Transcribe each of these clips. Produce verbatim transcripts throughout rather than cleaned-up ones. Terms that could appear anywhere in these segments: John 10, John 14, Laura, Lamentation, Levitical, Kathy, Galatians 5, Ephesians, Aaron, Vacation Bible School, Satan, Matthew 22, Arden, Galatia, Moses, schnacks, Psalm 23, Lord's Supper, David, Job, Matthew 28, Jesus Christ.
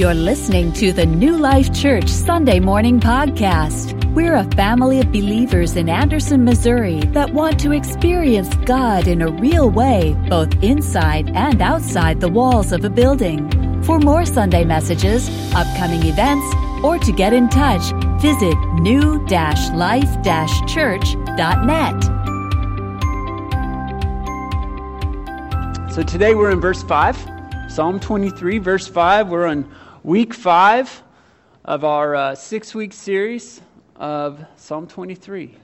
You're listening to the New Life Church Sunday Morning Podcast. We're a family of believers in Anderson, Missouri that want to experience God in a real way, both inside and outside the walls of a building. For more Sunday messages, upcoming events, or to get in touch, visit new dash life dash church dot net. So today we're in verse five, Psalm twenty-three, verse five. We're on week five of our uh, six-week series of Psalm twenty-three.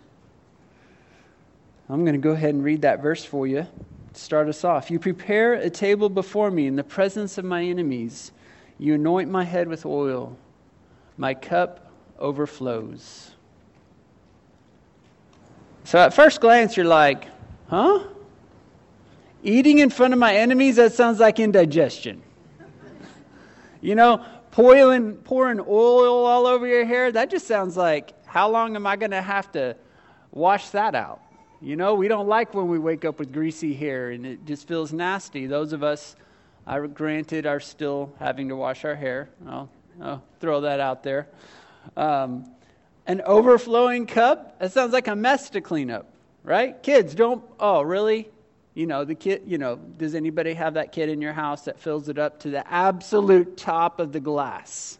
I'm going to go ahead and read that verse for you to start us off. You prepare a table before me in the presence of my enemies. You anoint my head with oil. My cup overflows. So at first glance, you're like, huh? Eating in front of my enemies? That sounds like indigestion. You know, pouring, pouring oil all over your hair? That just sounds like, how long am I going to have to wash that out? You know, we don't like when we wake up with greasy hair and it just feels nasty. Those of us, I granted, are still having to wash our hair. I'll, I'll throw that out there. Um, an overflowing cup? That sounds like a mess to clean up, right? Kids, don't, oh, really? You know, the kid, you know, does anybody have that kid in your house that fills it up to the absolute top of the glass?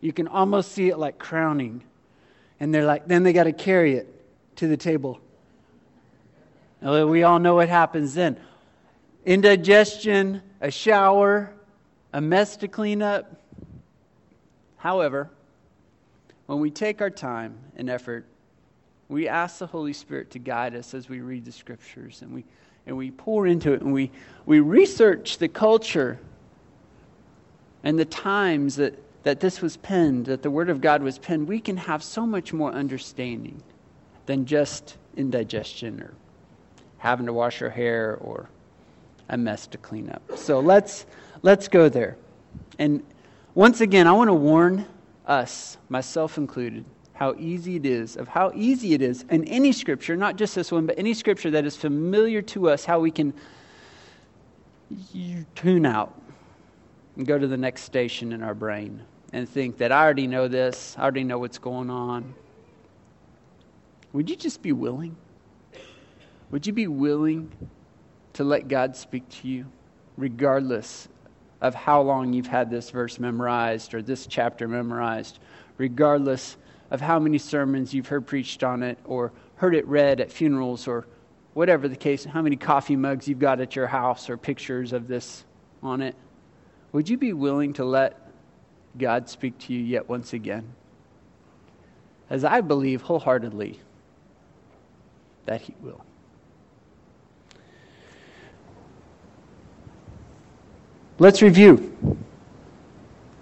You can almost see it like crowning. And they're like, then they got to carry it to the table. We all know what happens then. Indigestion, a shower, a mess to clean up. However, when we take our time and effort, we ask the Holy Spirit to guide us as we read the Scriptures, and we and we pour into it, and we, we research the culture and the times that, that this was penned, that the Word of God was penned, we can have so much more understanding than just indigestion or having to wash your hair or a mess to clean up. So let's let's go there. And once again, I want to warn us, myself included, how easy it is, of how easy it is in any scripture, not just this one, but any scripture that is familiar to us, how we can tune out and go to the next station in our brain and think that I already know this, I already know what's going on. Would you just be willing? Would you be willing to let God speak to you, regardless of how long you've had this verse memorized or this chapter memorized, regardless of how many sermons you've heard preached on it or heard it read at funerals or whatever the case, how many coffee mugs you've got at your house or pictures of this on it? Would you be willing to let God speak to you yet once again? As I believe wholeheartedly that He will. Let's review.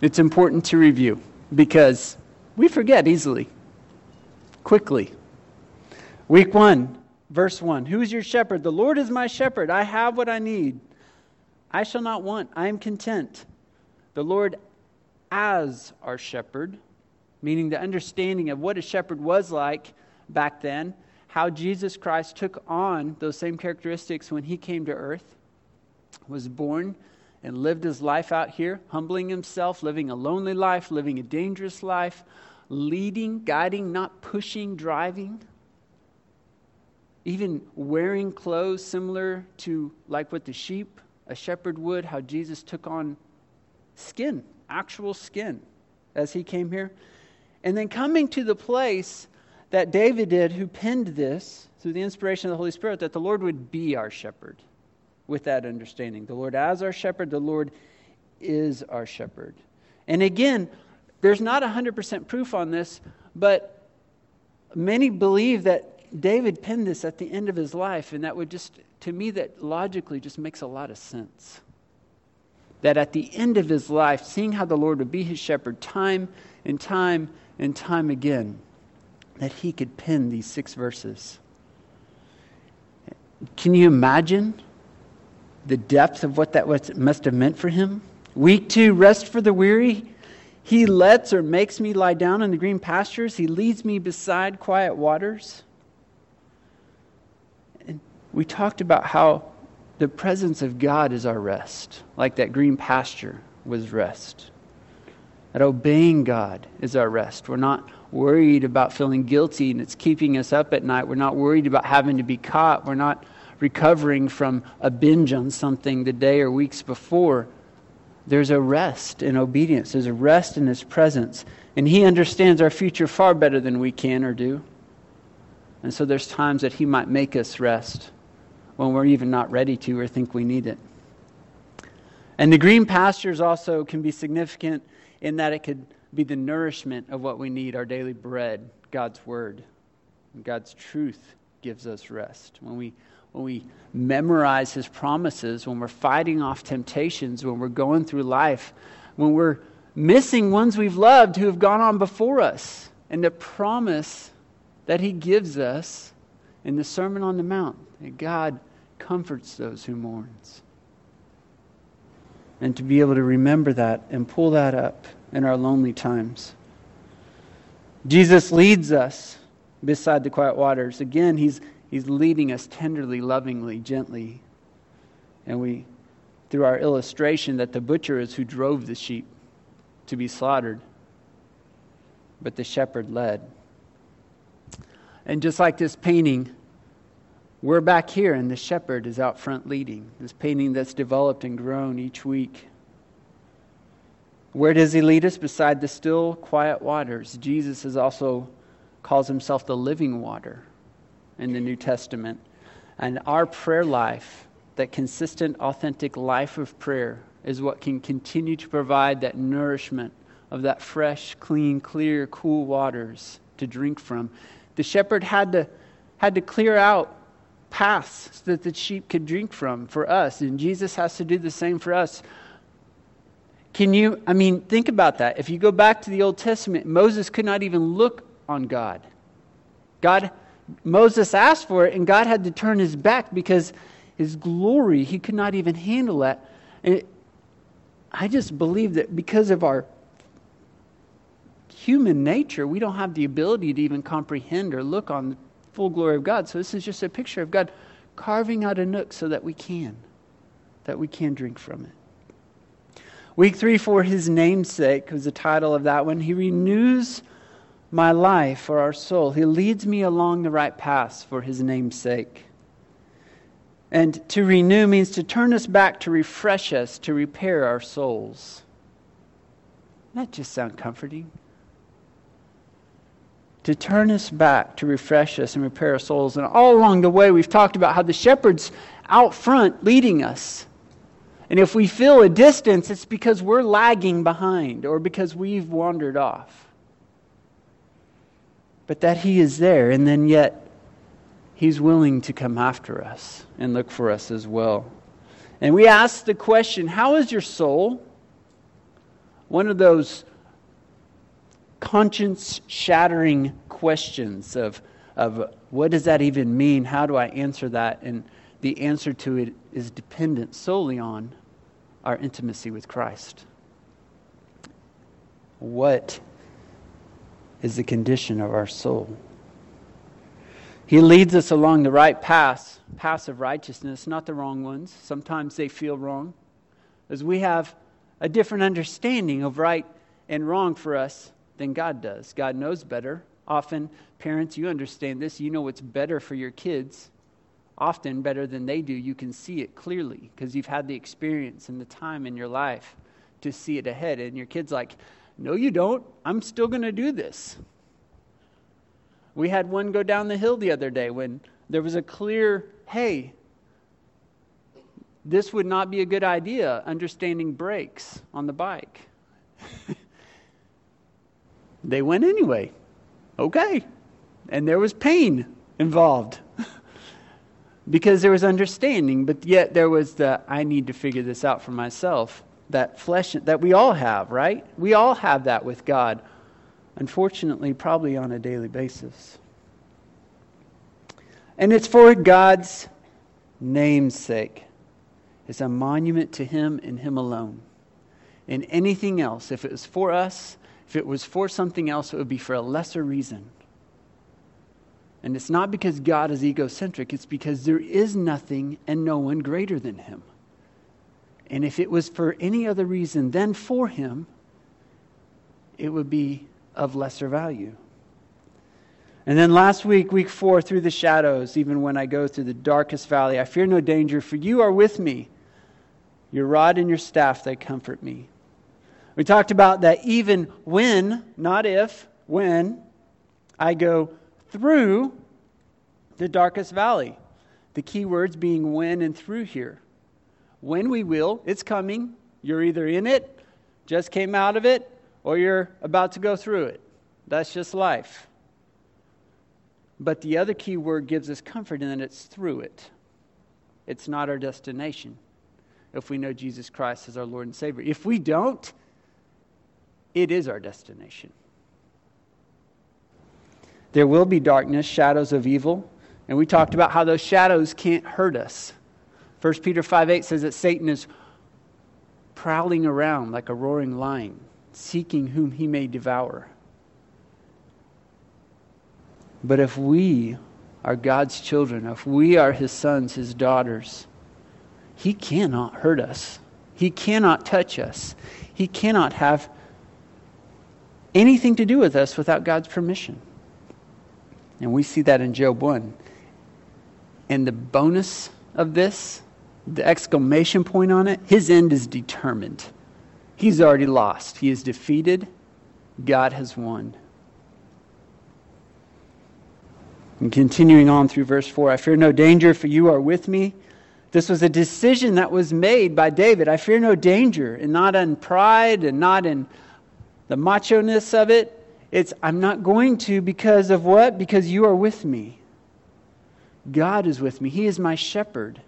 It's important to review because we forget easily, quickly. Week one, verse one. Who is your shepherd? The Lord is my shepherd. I have what I need. I shall not want. I am content. The Lord as our shepherd, meaning the understanding of what a shepherd was like back then, how Jesus Christ took on those same characteristics when He came to earth, was born and lived His life out here, humbling Himself, living a lonely life, living a dangerous life, leading, guiding, not pushing, driving, even wearing clothes similar to like what the sheep, a shepherd would, how Jesus took on skin, actual skin as He came here. And then coming to the place that David did, who penned this through the inspiration of the Holy Spirit, that the Lord would be our shepherd. With that understanding, the Lord as our shepherd, the Lord is our shepherd. And again, there's not one hundred percent proof on this, but many believe that David penned this at the end of his life, and that would just, to me, that logically just makes a lot of sense. That at the end of his life, seeing how the Lord would be his shepherd time and time and time again, that he could pen these six verses. Can you imagine the depth of what that must have meant for him? Week two, rest for the weary. He lets or makes me lie down in the green pastures. He leads me beside quiet waters. And we talked about how the presence of God is our rest, like that green pasture was rest. at obeying God is our rest. We're not worried about feeling guilty and it's keeping us up at night. We're not worried about having to be caught. We're not recovering from a binge on something the day or weeks before. There's a rest in obedience. There's a rest in His presence. And He understands our future far better than we can or do. And so there's times that He might make us rest when we're even not ready to or think we need it. And the green pastures also can be significant in that it could be the nourishment of what we need, our daily bread, God's Word. And God's truth gives us rest. When we When we memorize His promises, when we're fighting off temptations, when we're going through life, when we're missing ones we've loved who have gone on before us, and the promise that He gives us in the Sermon on the Mount, that God comforts those who mourns. And to be able to remember that and pull that up in our lonely times. Jesus leads us beside the quiet waters. Again, He's He's leading us tenderly, lovingly, gently. And we, through our illustration that the butcher is who drove the sheep to be slaughtered, but the shepherd led. And just like this painting, we're back here and the shepherd is out front leading. This painting that's developed and grown each week. Where does He lead us? Beside the still, quiet waters. Jesus is also calls Himself the living water in the New Testament. And our prayer life, that consistent, authentic life of prayer, is what can continue to provide that nourishment of that fresh, clean, clear, cool waters to drink from. The shepherd had to had to clear out paths that the sheep could drink from for us, and Jesus has to do the same for us. Can you, I mean, think about that. If you go back to the Old Testament, Moses could not even look on God. God Moses asked for it, and God had to turn His back because His glory, He could not even handle that. And it, I just believe that because of our human nature, we don't have the ability to even comprehend or look on the full glory of God. So this is just a picture of God carving out a nook so that we can, that we can drink from it. Week three, for His name's sake, was the title of that one. He renews my life or our soul. He leads me along the right paths for His name's sake. And to renew means to turn us back, to refresh us, to repair our souls. That just sounds comforting. To turn us back, to refresh us and repair our souls. And all along the way we've talked about how the shepherd's out front leading us. And if we feel a distance, it's because we're lagging behind or because we've wandered off. But that He is there, and then yet He's willing to come after us and look for us as well. And we ask the question, how is your soul? One of those conscience-shattering questions of, of what does that even mean? How do I answer that? And the answer to it is dependent solely on our intimacy with Christ. What is the condition of our soul? He leads us along the right paths, paths of righteousness, not the wrong ones. Sometimes they feel wrong, as we have a different understanding of right and wrong for us than God does. God knows better. Often, parents, you understand this. You know what's better for your kids, often better than they do. You can see it clearly because you've had the experience and the time in your life to see it ahead. And your kid's like, no, you don't. I'm still going to do this. We had one go down the hill the other day when there was a clear, hey, this would not be a good idea, understanding brakes on the bike. They went anyway. Okay. And there was pain involved because there was understanding, but yet there was the, I need to figure this out for myself. That flesh that we all have, right? We all have that with God. Unfortunately, probably on a daily basis. And it's for God's name's sake. It's a monument to Him and Him alone. And anything else, if it was for us, if it was for something else, it would be for a lesser reason. And it's not because God is egocentric. It's because there is nothing and no one greater than Him. And if it was for any other reason than for Him, it would be of lesser value. And then last week, week four, through the shadows, even when I go through the darkest valley, I fear no danger, for you are with me. Your rod and your staff, they comfort me. We talked about that even when, not if, when I go through the darkest valley. The key words being when and through here. When we will, it's coming. You're either in it, just came out of it, or you're about to go through it. That's just life. But the other key word gives us comfort, and then it's through it. It's not our destination if we know Jesus Christ as our Lord and Savior. If we don't, it is our destination. There will be darkness, shadows of evil. And we talked about how those shadows can't hurt us. First Peter five eight says that Satan is prowling around like a roaring lion, seeking whom he may devour. But if we are God's children, if we are His sons, His daughters, He cannot hurt us. He cannot touch us. He cannot have anything to do with us without God's permission. And we see that in Job one. And the bonus of this, the exclamation point on it, his end is determined. He's already lost. He is defeated. God has won. And continuing on through verse four, I fear no danger, for you are with me. This was a decision that was made by David. I fear no danger, and not in pride, and not in the macho-ness of it. It's, I'm not going to because of what? Because you are with me. God is with me. He is my shepherd.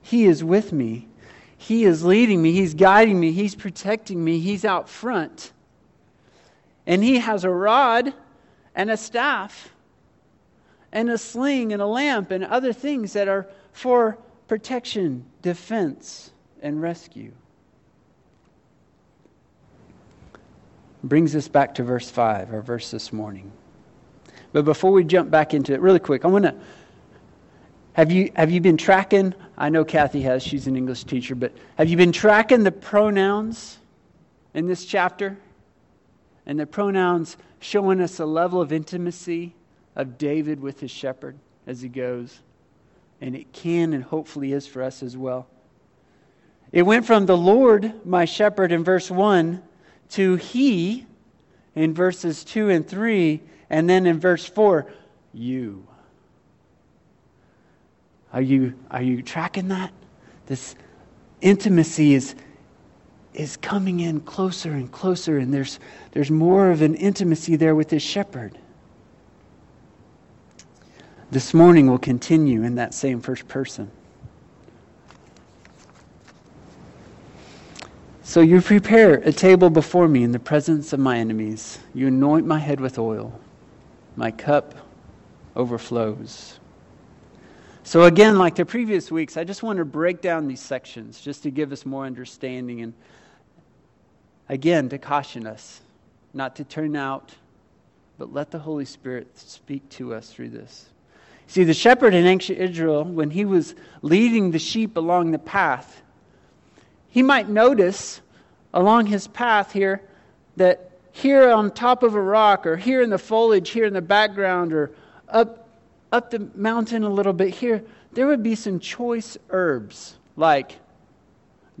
He is with me. He is leading me. He's guiding me. He's protecting me. He's out front. And He has a rod and a staff and a sling and a lamp and other things that are for protection, defense, and rescue. Brings us back to verse five, our verse this morning. But before we jump back into it, really quick, I want to, have you have you been tracking, I know Kathy has, she's an English teacher, but have you been tracking the pronouns in this chapter? And the pronouns showing us a level of intimacy of David with his shepherd as he goes. And it can and hopefully is for us as well. It went from the Lord, my shepherd, in verse one, to He in verses two and three, and then in verse four, you. Are you are you tracking that? This intimacy is is coming in closer and closer, and there's there's more of an intimacy there with His shepherd. This morning we'll continue in that same first person. So you prepare a table before me in the presence of my enemies. You anoint my head with oil. My cup overflows. So again, like the previous weeks, I just want to break down these sections just to give us more understanding and, again, to caution us not to turn out, but let the Holy Spirit speak to us through this. See, the shepherd in ancient Israel, when he was leading the sheep along the path, he might notice along his path here that here on top of a rock, or here in the foliage, here in the background, or up, up the mountain a little bit here, there would be some choice herbs, like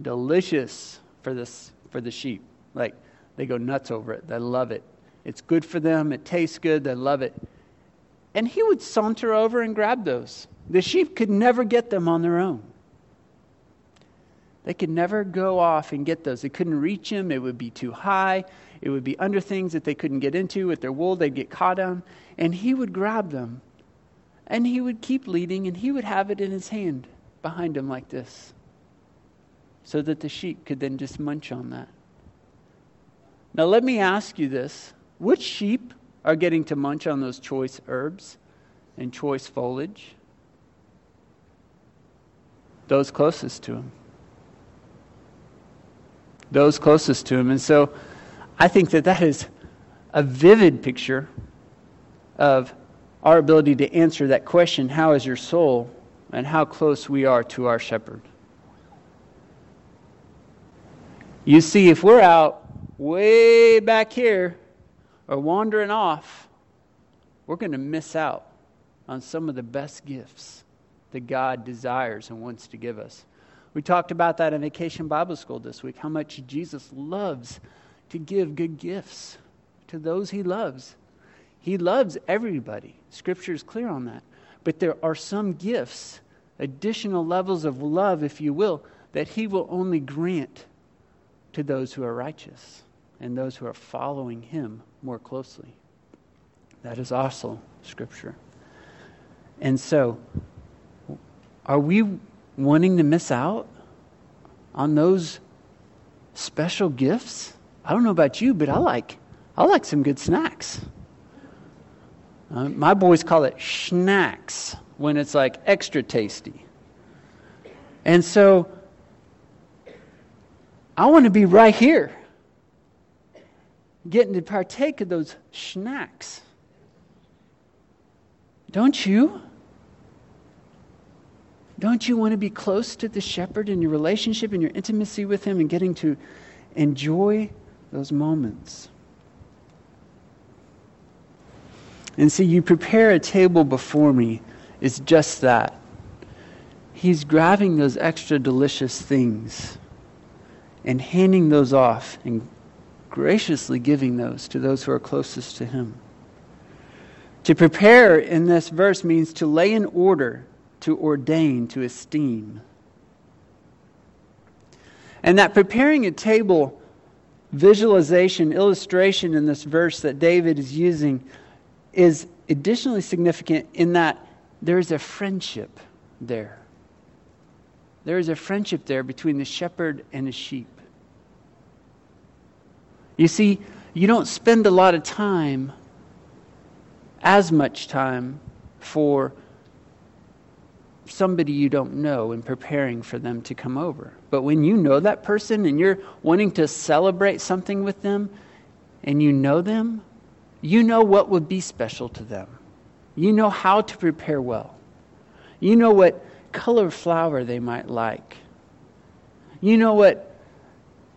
delicious for this for the sheep. Like they go nuts over it. They love it. It's good for them. It tastes good. They love it. And he would saunter over and grab those. The sheep could never get them on their own. They could never go off and get those. They couldn't reach them. It would be too high. It would be under things that they couldn't get into. With their wool, they'd get caught on. And he would grab them. And he would keep leading, and he would have it in his hand behind him like this, so that the sheep could then just munch on that. Now let me ask you this. Which sheep are getting to munch on those choice herbs and choice foliage? Those closest to him. Those closest to Him. And so I think that that is a vivid picture of our ability to answer that question, how is your soul, and how close we are to our shepherd. You see, if we're out way back here or wandering off, we're going to miss out on some of the best gifts that God desires and wants to give us. We talked about that in Vacation Bible School this week, how much Jesus loves to give good gifts to those he loves. He loves everybody. Scripture is clear on that. But there are some gifts, additional levels of love, if you will, that he will only grant to those who are righteous and those who are following him more closely. That is also Scripture. And so, are we wanting to miss out on those special gifts? I don't know about you, but I like I like some good snacks. Uh, my boys call it schnacks when it's like extra tasty. And so, I want to be right here, getting to partake of those schnacks. Don't you? Don't you want to be close to the shepherd in your relationship and your intimacy with him and getting to enjoy those moments? And see, you prepare a table before me is just that. He's grabbing those extra delicious things and handing those off and graciously giving those to those who are closest to him. To prepare in this verse means to lay in order, to ordain, to esteem. And that preparing a table visualization, illustration in this verse that David is using is additionally significant in that there is a friendship there. There is a friendship there between the shepherd and the sheep. You see, you don't spend a lot of time as much time for somebody you don't know and preparing for them to come over. But when you know that person and you're wanting to celebrate something with them and you know them, you know what would be special to them. You know how to prepare well. You know what color flower they might like. You know what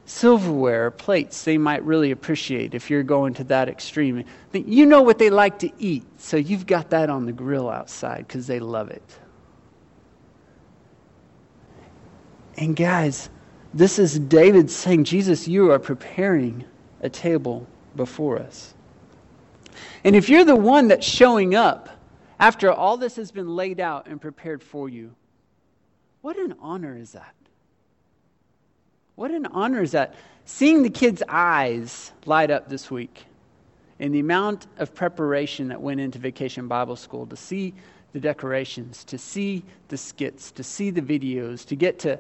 silverware or plates they might really appreciate if you're going to that extreme. You know what they like to eat, so you've got that on the grill outside because they love it. And guys, this is David saying, Jesus, you are preparing a table before us. And if you're the one that's showing up after all this has been laid out and prepared for you, what an honor is that? What an honor is that? Seeing the kids' eyes light up this week and the amount of preparation that went into Vacation Bible School, to see the decorations, to see the skits, to see the videos, to get to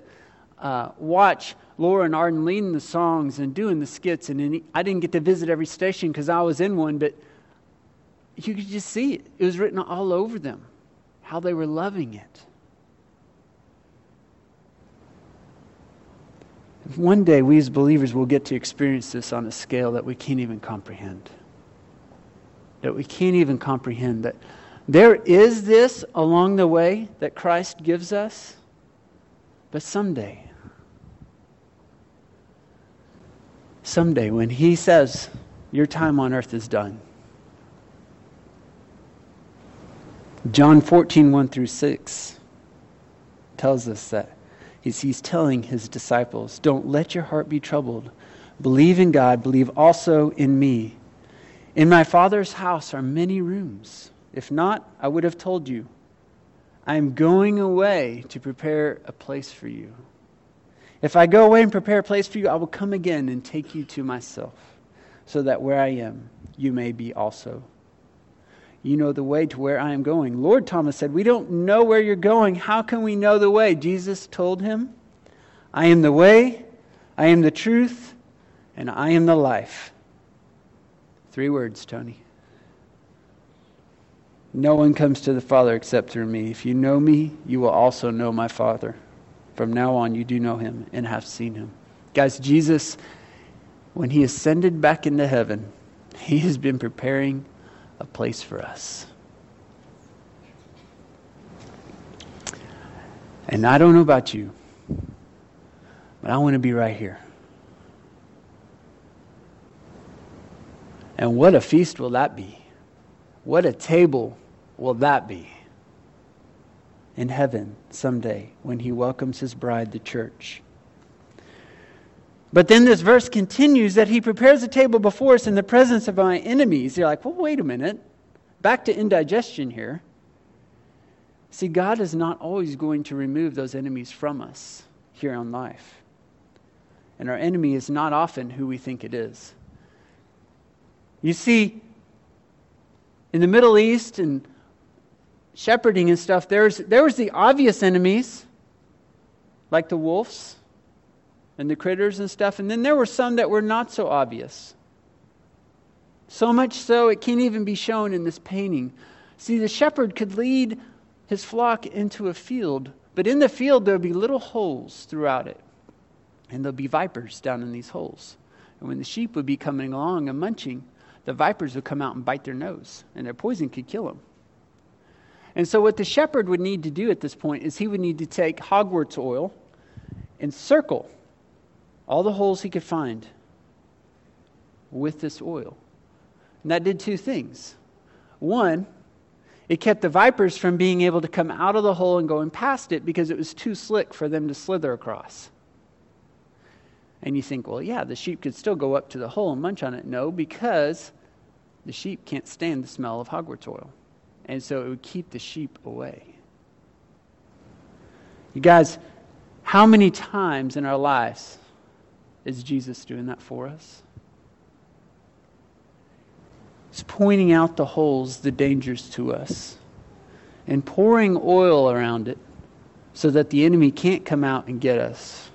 uh, watch Laura and Arden leading the songs and doing the skits. And any, I didn't get to visit every station because I was in one, but you could just see it. It was written all over them, how they were loving it. One day we as believers will get to experience this on a scale that we can't even comprehend. That we can't even comprehend. That there is this along the way that Christ gives us, but someday, someday when he says, your time on earth is done. John fourteen, one through six tells us that. He's telling his disciples, don't let your heart be troubled. Believe in God, believe also in me. In my Father's house are many rooms. If not, I would have told you. I am going away to prepare a place for you. If I go away and prepare a place for you, I will come again and take you to myself, so that where I am, you may be also. You know the way to where I am going. Lord, Thomas said, we don't know where you're going. How can we know the way? Jesus told him, I am the way, I am the truth, and I am the life. Three words, Tony. No one comes to the Father except through me. If you know me, you will also know my Father. From now on, you do know him and have seen him. Guys, Jesus, when he ascended back into heaven, he has been preparing a place for us. And I don't know about you, but I want to be right here. And what a feast will that be? What a table will that be in heaven someday when he welcomes his bride, the church. But then this verse continues that he prepares a table before us in the presence of my enemies. You're like, well, wait a minute. Back to indigestion here. See, God is not always going to remove those enemies from us here on life. And our enemy is not often who we think it is. You see, in the Middle East and shepherding and stuff, there's there was the obvious enemies, like the wolves and the critters and stuff, and then there were some that were not so obvious. So much so, it can't even be shown in this painting. See, the shepherd could lead his flock into a field, but in the field there'll be little holes throughout it, and there'll be vipers down in these holes. And when the sheep would be coming along and munching, the vipers would come out and bite their nose, and their poison could kill them. And so what the shepherd would need to do at this point is he would need to take hogwort oil and circle all the holes he could find with this oil. And that did two things. One, it kept the vipers from being able to come out of the hole and going past it because it was too slick for them to slither across. And you think, well, yeah, the sheep could still go up to the hole and munch on it. No, because the sheep can't stand the smell of hogwort oil. And so it would keep the sheep away. You guys, how many times in our lives is Jesus doing that for us? He's pointing out the holes, the dangers to us, and pouring oil around it so that the enemy can't come out and get us.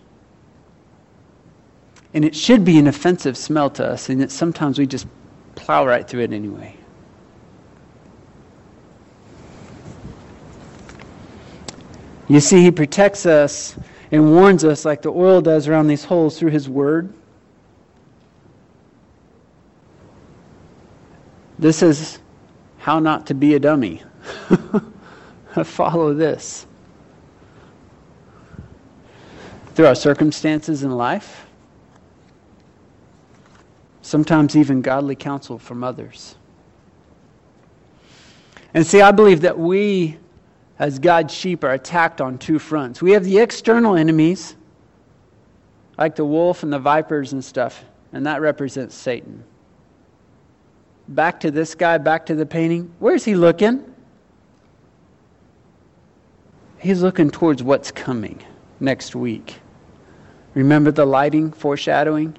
And it should be an offensive smell to us, and that sometimes we just plow right through it anyway. You see, he protects us and warns us like the oil does around these holes through his word. This is how not to be a dummy. Follow this. Through our circumstances in life, sometimes even godly counsel from others. And see, I believe that we, as God's sheep, are attacked on two fronts. We have the external enemies, like the wolf and the vipers and stuff, and that represents Satan. Back to this guy, back to the painting. Where's he looking? He's looking towards what's coming next week. Remember the lighting, foreshadowing?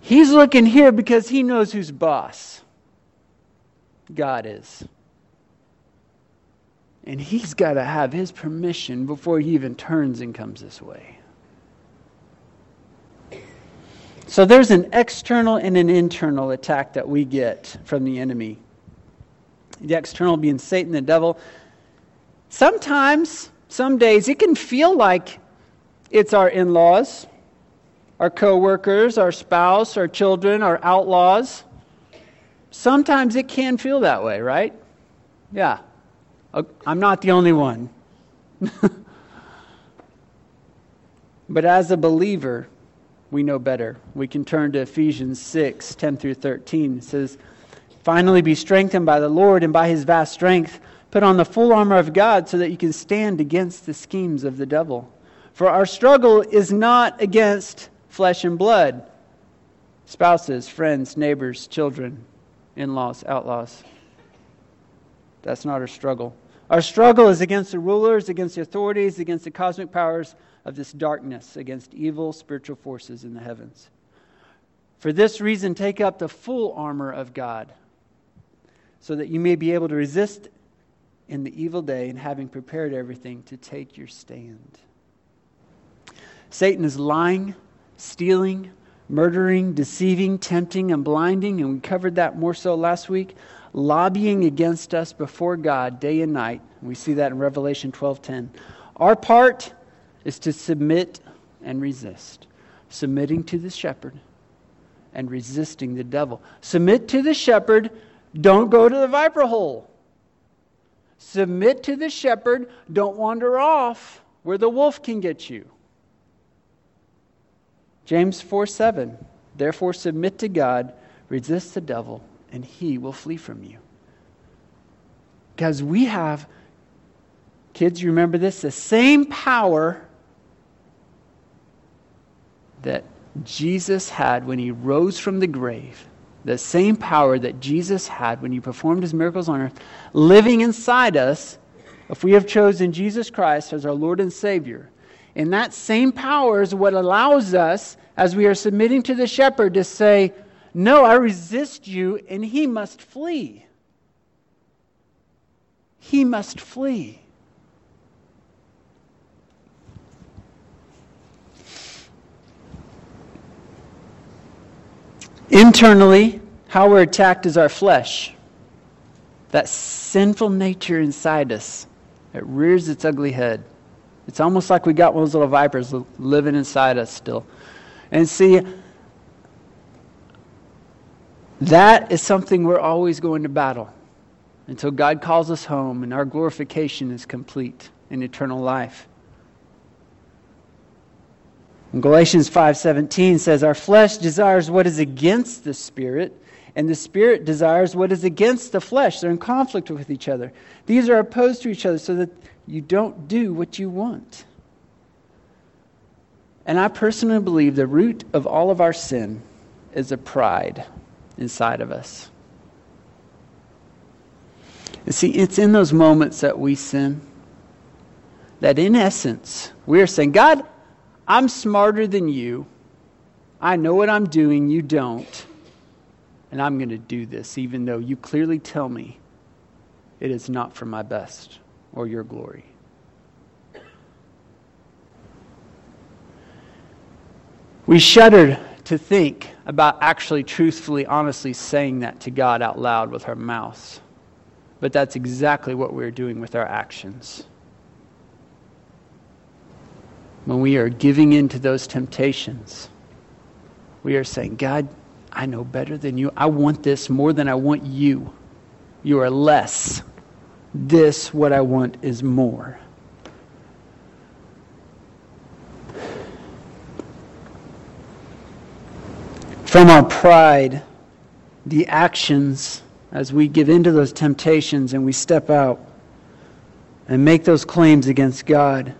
He's looking here because he knows who's boss. God is. And he's got to have his permission before he even turns and comes this way. So there's an external and an internal attack that we get from the enemy. The external being Satan, the devil. Sometimes, some days, it can feel like it's our in-laws, our co-workers, our spouse, our children, our outlaws. Sometimes it can feel that way, right? Yeah. I'm not the only one. But as a believer, we know better. We can turn to Ephesians six, ten through thirteen. It says, "Finally be strengthened by the Lord and by his vast strength. Put on the full armor of God so that you can stand against the schemes of the devil. For our struggle is not against flesh and blood." Spouses, friends, neighbors, children, in-laws, outlaws. That's not our struggle. Our struggle is against the rulers, against the authorities, against the cosmic powers of this darkness, against evil spiritual forces in the heavens. For this reason, take up the full armor of God, so that you may be able to resist in the evil day, and having prepared everything, to take your stand. Satan is lying, stealing, murdering, deceiving, tempting, and blinding, and we covered that more so last week. Lobbying against us before God day and night. We see that in Revelation twelve ten. Our part is to submit and resist. Submitting to the shepherd and resisting the devil. Submit to the shepherd. Don't go to the viper hole. Submit to the shepherd. Don't wander off where the wolf can get you. James four seven. Therefore submit to God. Resist the devil, and he will flee from you. Because we have, kids, you remember this, the same power that Jesus had when he rose from the grave, the same power that Jesus had when he performed his miracles on earth, living inside us, if we have chosen Jesus Christ as our Lord and Savior. And that same power is what allows us, as we are submitting to the shepherd, to say, no, I resist you, and he must flee. He must flee. Internally, how we're attacked is our flesh. That sinful nature inside us, it rears its ugly head. It's almost like we got one of those little vipers living inside us still. And see, that is something we're always going to battle until God calls us home and our glorification is complete in eternal life. And Galatians five seventeen says, our flesh desires what is against the Spirit, and the Spirit desires what is against the flesh. They're in conflict with each other. These are opposed to each other so that you don't do what you want. And I personally believe the root of all of our sin is a pride inside of us. And see, it's in those moments that we sin that in essence we are saying, God, I'm smarter than you. I know what I'm doing. You don't. And I'm going to do this, even though you clearly tell me it is not for my best or your glory. We shuddered to think about actually, truthfully, honestly saying that to God out loud with our mouths. But that's exactly what we're doing with our actions. When we are giving in to those temptations, we are saying, God, I know better than you. I want this more than I want you. You are less. This, what I want, is more. From our pride, the actions, as we give into those temptations and we step out and make those claims against God,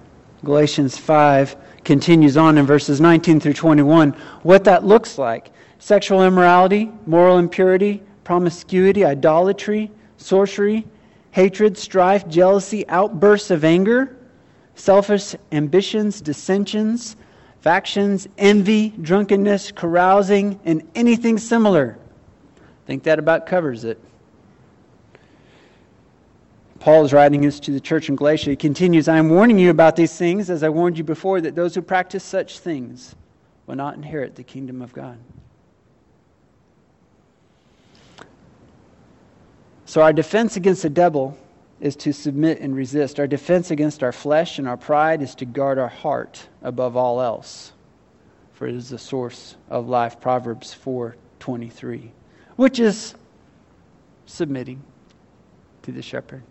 Galatians five continues on in verses nineteen through twenty-one. What that looks like: sexual immorality, moral impurity, promiscuity, idolatry, sorcery, hatred, strife, jealousy, outbursts of anger, selfish ambitions, dissensions, factions, envy, drunkenness, carousing, and anything similar. I think that about covers it. Paul is writing this to the church in Galatia. He continues, I am warning you about these things, as I warned you before, that those who practice such things will not inherit the kingdom of God. So our defense against the devil is to submit and resist. Our defense against our flesh and our pride is to guard our heart above all else, for it is the source of life, Proverbs four twenty-three, which is submitting to the shepherd.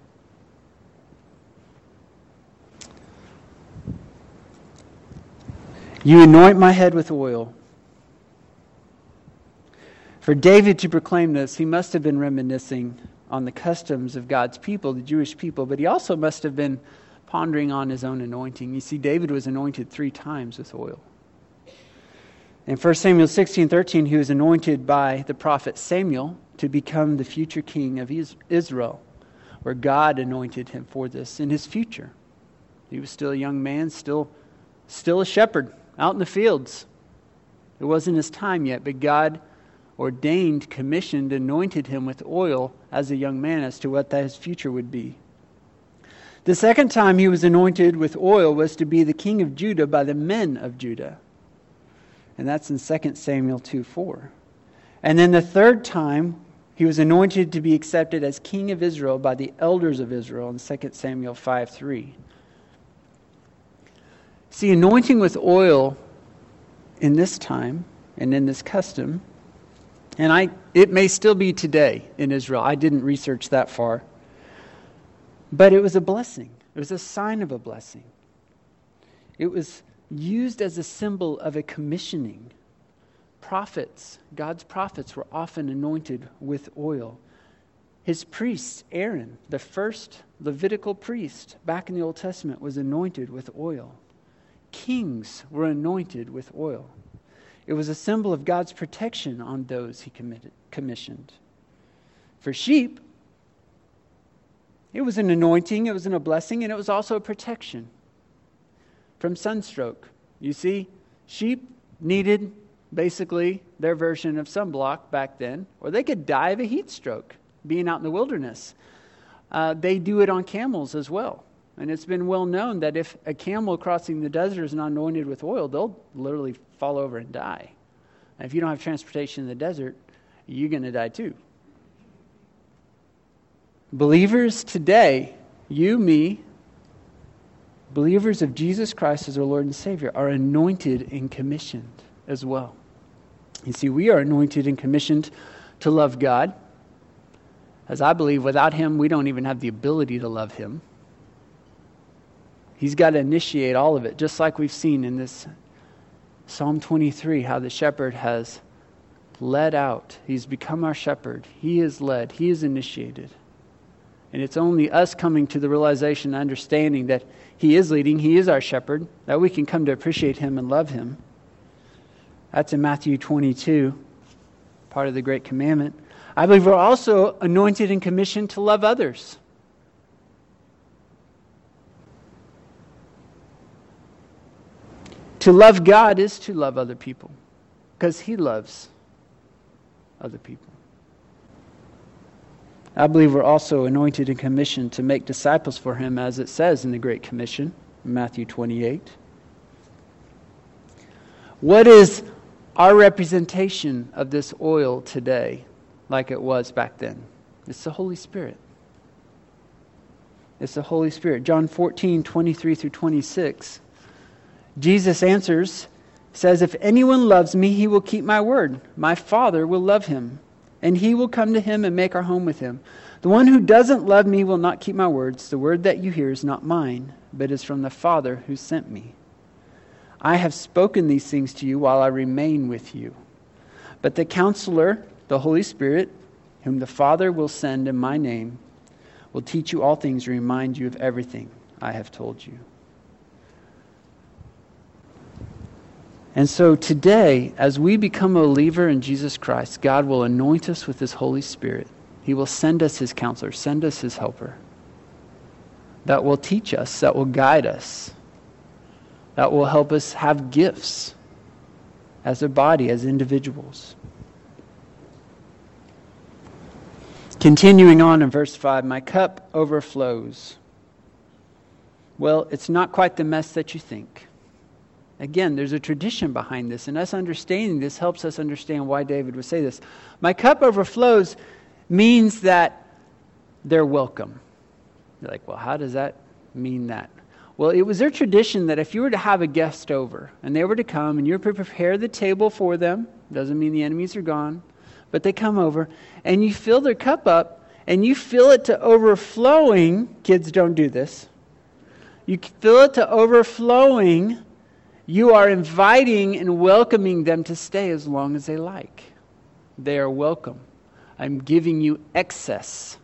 You anoint my head with oil. For David to proclaim this, he must have been reminiscing on the customs of God's people, the Jewish people, but he also must have been pondering on his own anointing. You see, David was anointed three times with oil. In First Samuel sixteen thirteen, he was anointed by the prophet Samuel to become the future king of Israel, where God anointed him for this in his future. He was still a young man, still, still a shepherd, out in the fields. It wasn't his time yet, but God ordained, commissioned, anointed him with oil as a young man as to what that his future would be. The second time he was anointed with oil was to be the king of Judah by the men of Judah. And that's in Second Samuel two four. And then the third time he was anointed to be accepted as king of Israel by the elders of Israel in Second Samuel five three. See, anointing with oil in this time and in this custom, and I, it may still be today in Israel. I didn't research that far. But it was a blessing. It was a sign of a blessing. It was used as a symbol of a commissioning. prophets, God's prophets, were often anointed with oil. His priest, Aaron, the first Levitical priest back in the Old Testament, was anointed with oil. Kings were anointed with oil. It was a symbol of God's protection on those he committed, commissioned. For sheep, it was an anointing, it was a blessing, and it was also a protection from sunstroke. You see, sheep needed basically their version of sunblock back then, or they could die of a heat stroke being out in the wilderness. Uh, they do it on camels as well. And it's been well known that if a camel crossing the desert is not anointed with oil, they'll literally fall over and die. And if you don't have transportation in the desert, you're going to die too. Believers today, you, me, believers of Jesus Christ as our Lord and Savior, are anointed and commissioned as well. You see, we are anointed and commissioned to love God. As I believe, without Him, we don't even have the ability to love Him. He's got to initiate all of it, just like we've seen in this Psalm twenty-three, how the shepherd has led out. He's become our shepherd. He is led. He is initiated. And it's only us coming to the realization, understanding that He is leading, He is our shepherd, that we can come to appreciate Him and love Him. That's in Matthew twenty-two, part of the Great Commandment. I believe we're also anointed and commissioned to love others. To love God is to love other people, because He loves other people. I believe we're also anointed and commissioned to make disciples for Him, as it says in the Great Commission, Matthew twenty-eight. What is our representation of this oil today like it was back then? It's the Holy Spirit. It's the Holy Spirit. John fourteen, twenty-three through twenty-six. Jesus answers, says, "If anyone loves me, he will keep my word. My Father will love him, and he will come to him and make our home with him. The one who doesn't love me will not keep my words. The word that you hear is not mine, but is from the Father who sent me. I have spoken these things to you while I remain with you. But the Counselor, the Holy Spirit, whom the Father will send in my name, will teach you all things and remind you of everything I have told you." And so today, as we become a believer in Jesus Christ, God will anoint us with His Holy Spirit. He will send us His Counselor, send us His Helper, that will teach us, that will guide us, that will help us have gifts as a body, as individuals. Continuing on in verse five, "My cup overflows." Well, it's not quite the mess that you think. Again, there's a tradition behind this, and us understanding this helps us understand why David would say this. My cup overflows means that they're welcome. You're like, well, how does that mean that? Well, it was their tradition that if you were to have a guest over, and they were to come, and you were to prepare the table for them, doesn't mean the enemies are gone, but they come over, and you fill their cup up, and you fill it to overflowing. Kids, don't do this. You fill it to overflowing. You are inviting and welcoming them to stay as long as they like. They are welcome. I'm giving you excess.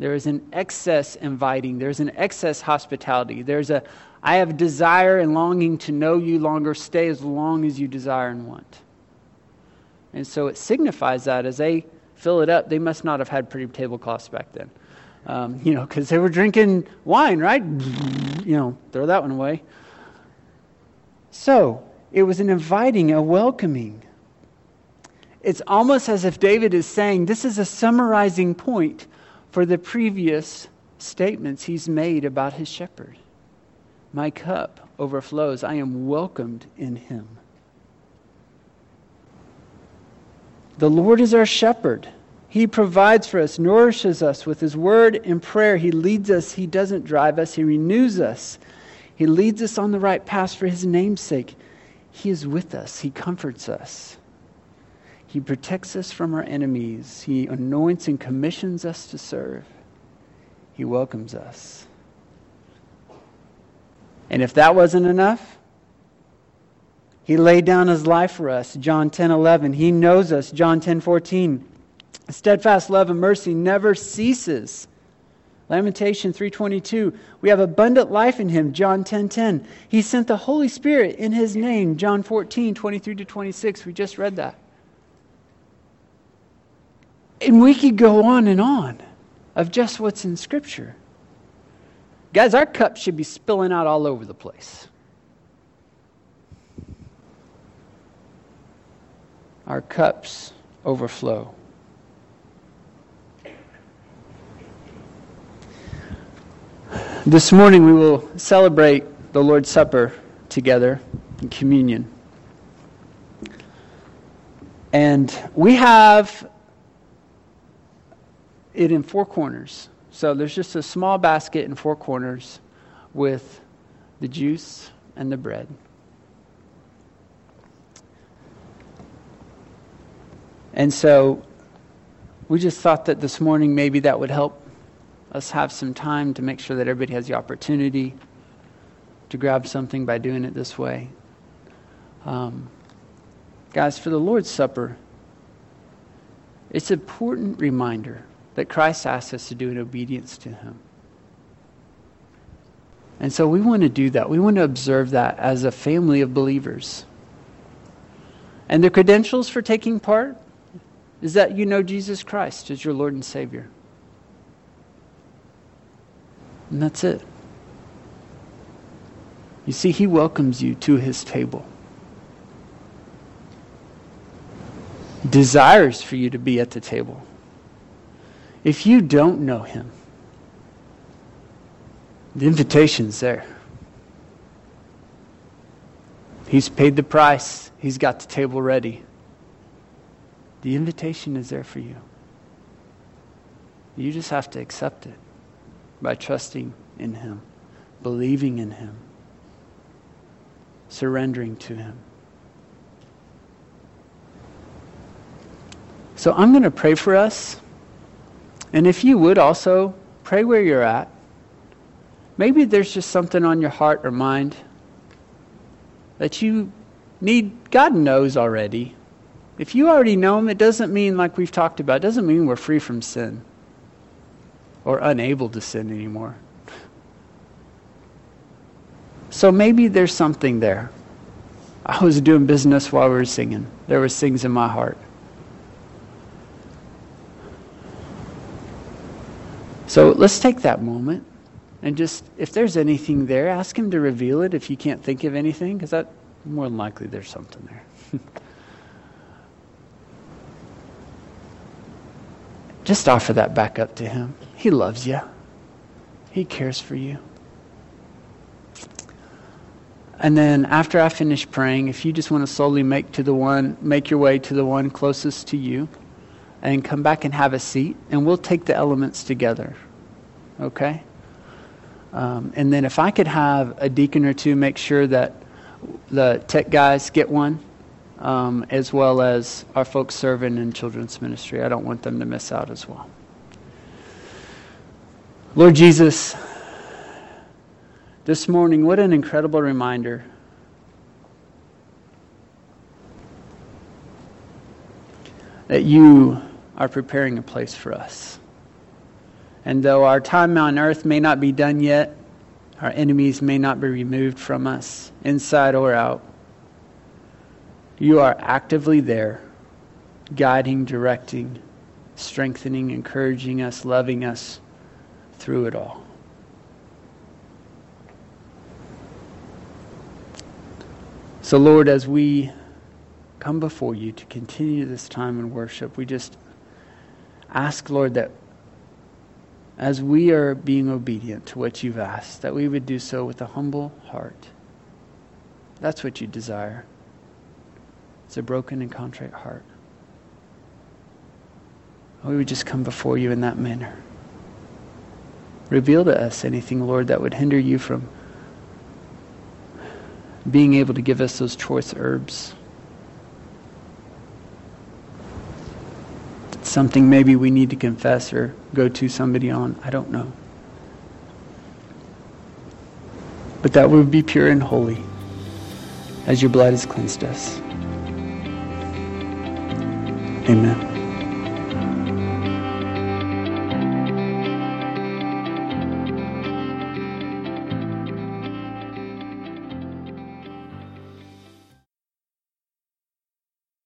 There is an excess inviting. There's an excess hospitality. There's a, I have desire and longing to know you longer. Stay as long as you desire and want. And so it signifies that as they fill it up, they must not have had pretty tablecloths back then. Um, you know, because they were drinking wine, right? You know, throw that one away. So, it was an inviting, a welcoming. It's almost as if David is saying, this is a summarizing point for the previous statements he's made about his shepherd. My cup overflows. I am welcomed in Him. The Lord is our shepherd. He provides for us, nourishes us with His word and prayer. He leads us. He doesn't drive us. He renews us. He leads us on the right path for His name's sake. He is with us. He comforts us. He protects us from our enemies. He anoints and commissions us to serve. He welcomes us. And if that wasn't enough, He laid down his life for us, John ten eleven. He knows us, John ten fourteen. Steadfast love and mercy never ceases. Lamentation three twenty-two. We have abundant life in him, John ten ten. He sent the Holy Spirit in his name, John fourteen twenty-three to twenty-six. We just read that. And we could go on and on of just what's in Scripture. Guys, our cup should be spilling out all over the place. Our cups overflow. This morning we will celebrate the Lord's Supper together in communion. And we have it in four corners. So there's just a small basket in four corners with the juice and the bread. And so we just thought that this morning maybe that would help us have some time to make sure that everybody has the opportunity to grab something by doing it this way. Um, guys, for the Lord's Supper, it's an important reminder that Christ asks us to do in obedience to him. And so we want to do that. We want to observe that as a family of believers. And the credentials for taking part is that you know Jesus Christ as your Lord and Savior. And that's it. You see, he welcomes you to his table. Desires for you to be at the table. If you don't know him, the invitation's there. He's paid the price. He's got the table ready. The invitation is there for you. You just have to accept it by trusting in him, believing in him, surrendering to him. So I'm going to pray for us. And if you would also, pray where you're at. Maybe there's just something on your heart or mind that you need. God knows already. If you already know him, it doesn't mean, like we've talked about, it doesn't mean we're free from sin or unable to sin anymore. So maybe there's something there. I was doing business while we were singing. There were things in my heart. So let's take that moment and just, if there's anything there, ask him to reveal it if you can't think of anything, because that more than likely there's something there. Just offer that back up to him. He loves you. He cares for you. And then after I finish praying, if you just want to slowly make to the one, make your way to the one closest to you, and come back and have a seat, and we'll take the elements together. Okay? Um, and then if I could have a deacon or two make sure that the tech guys get one, um, as well as our folks serving in children's ministry. I don't want them to miss out as well. Lord Jesus, this morning, what an incredible reminder that you are preparing a place for us. And though our time on earth may not be done yet, our enemies may not be removed from us, inside or out, you are actively there, guiding, directing, strengthening, encouraging us, loving us through it all. So, Lord, as we come before you to continue this time in worship, we just ask, Lord, that as we are being obedient to what you've asked, that we would do so with a humble heart. That's what you desire. It's a broken and contrite heart. We would just come before you in that manner. Reveal to us anything, Lord, that would hinder you from being able to give us those choice herbs. Something maybe we need to confess or go to somebody on, I don't know. But that would be pure and holy. as your blood has cleansed us. Amen.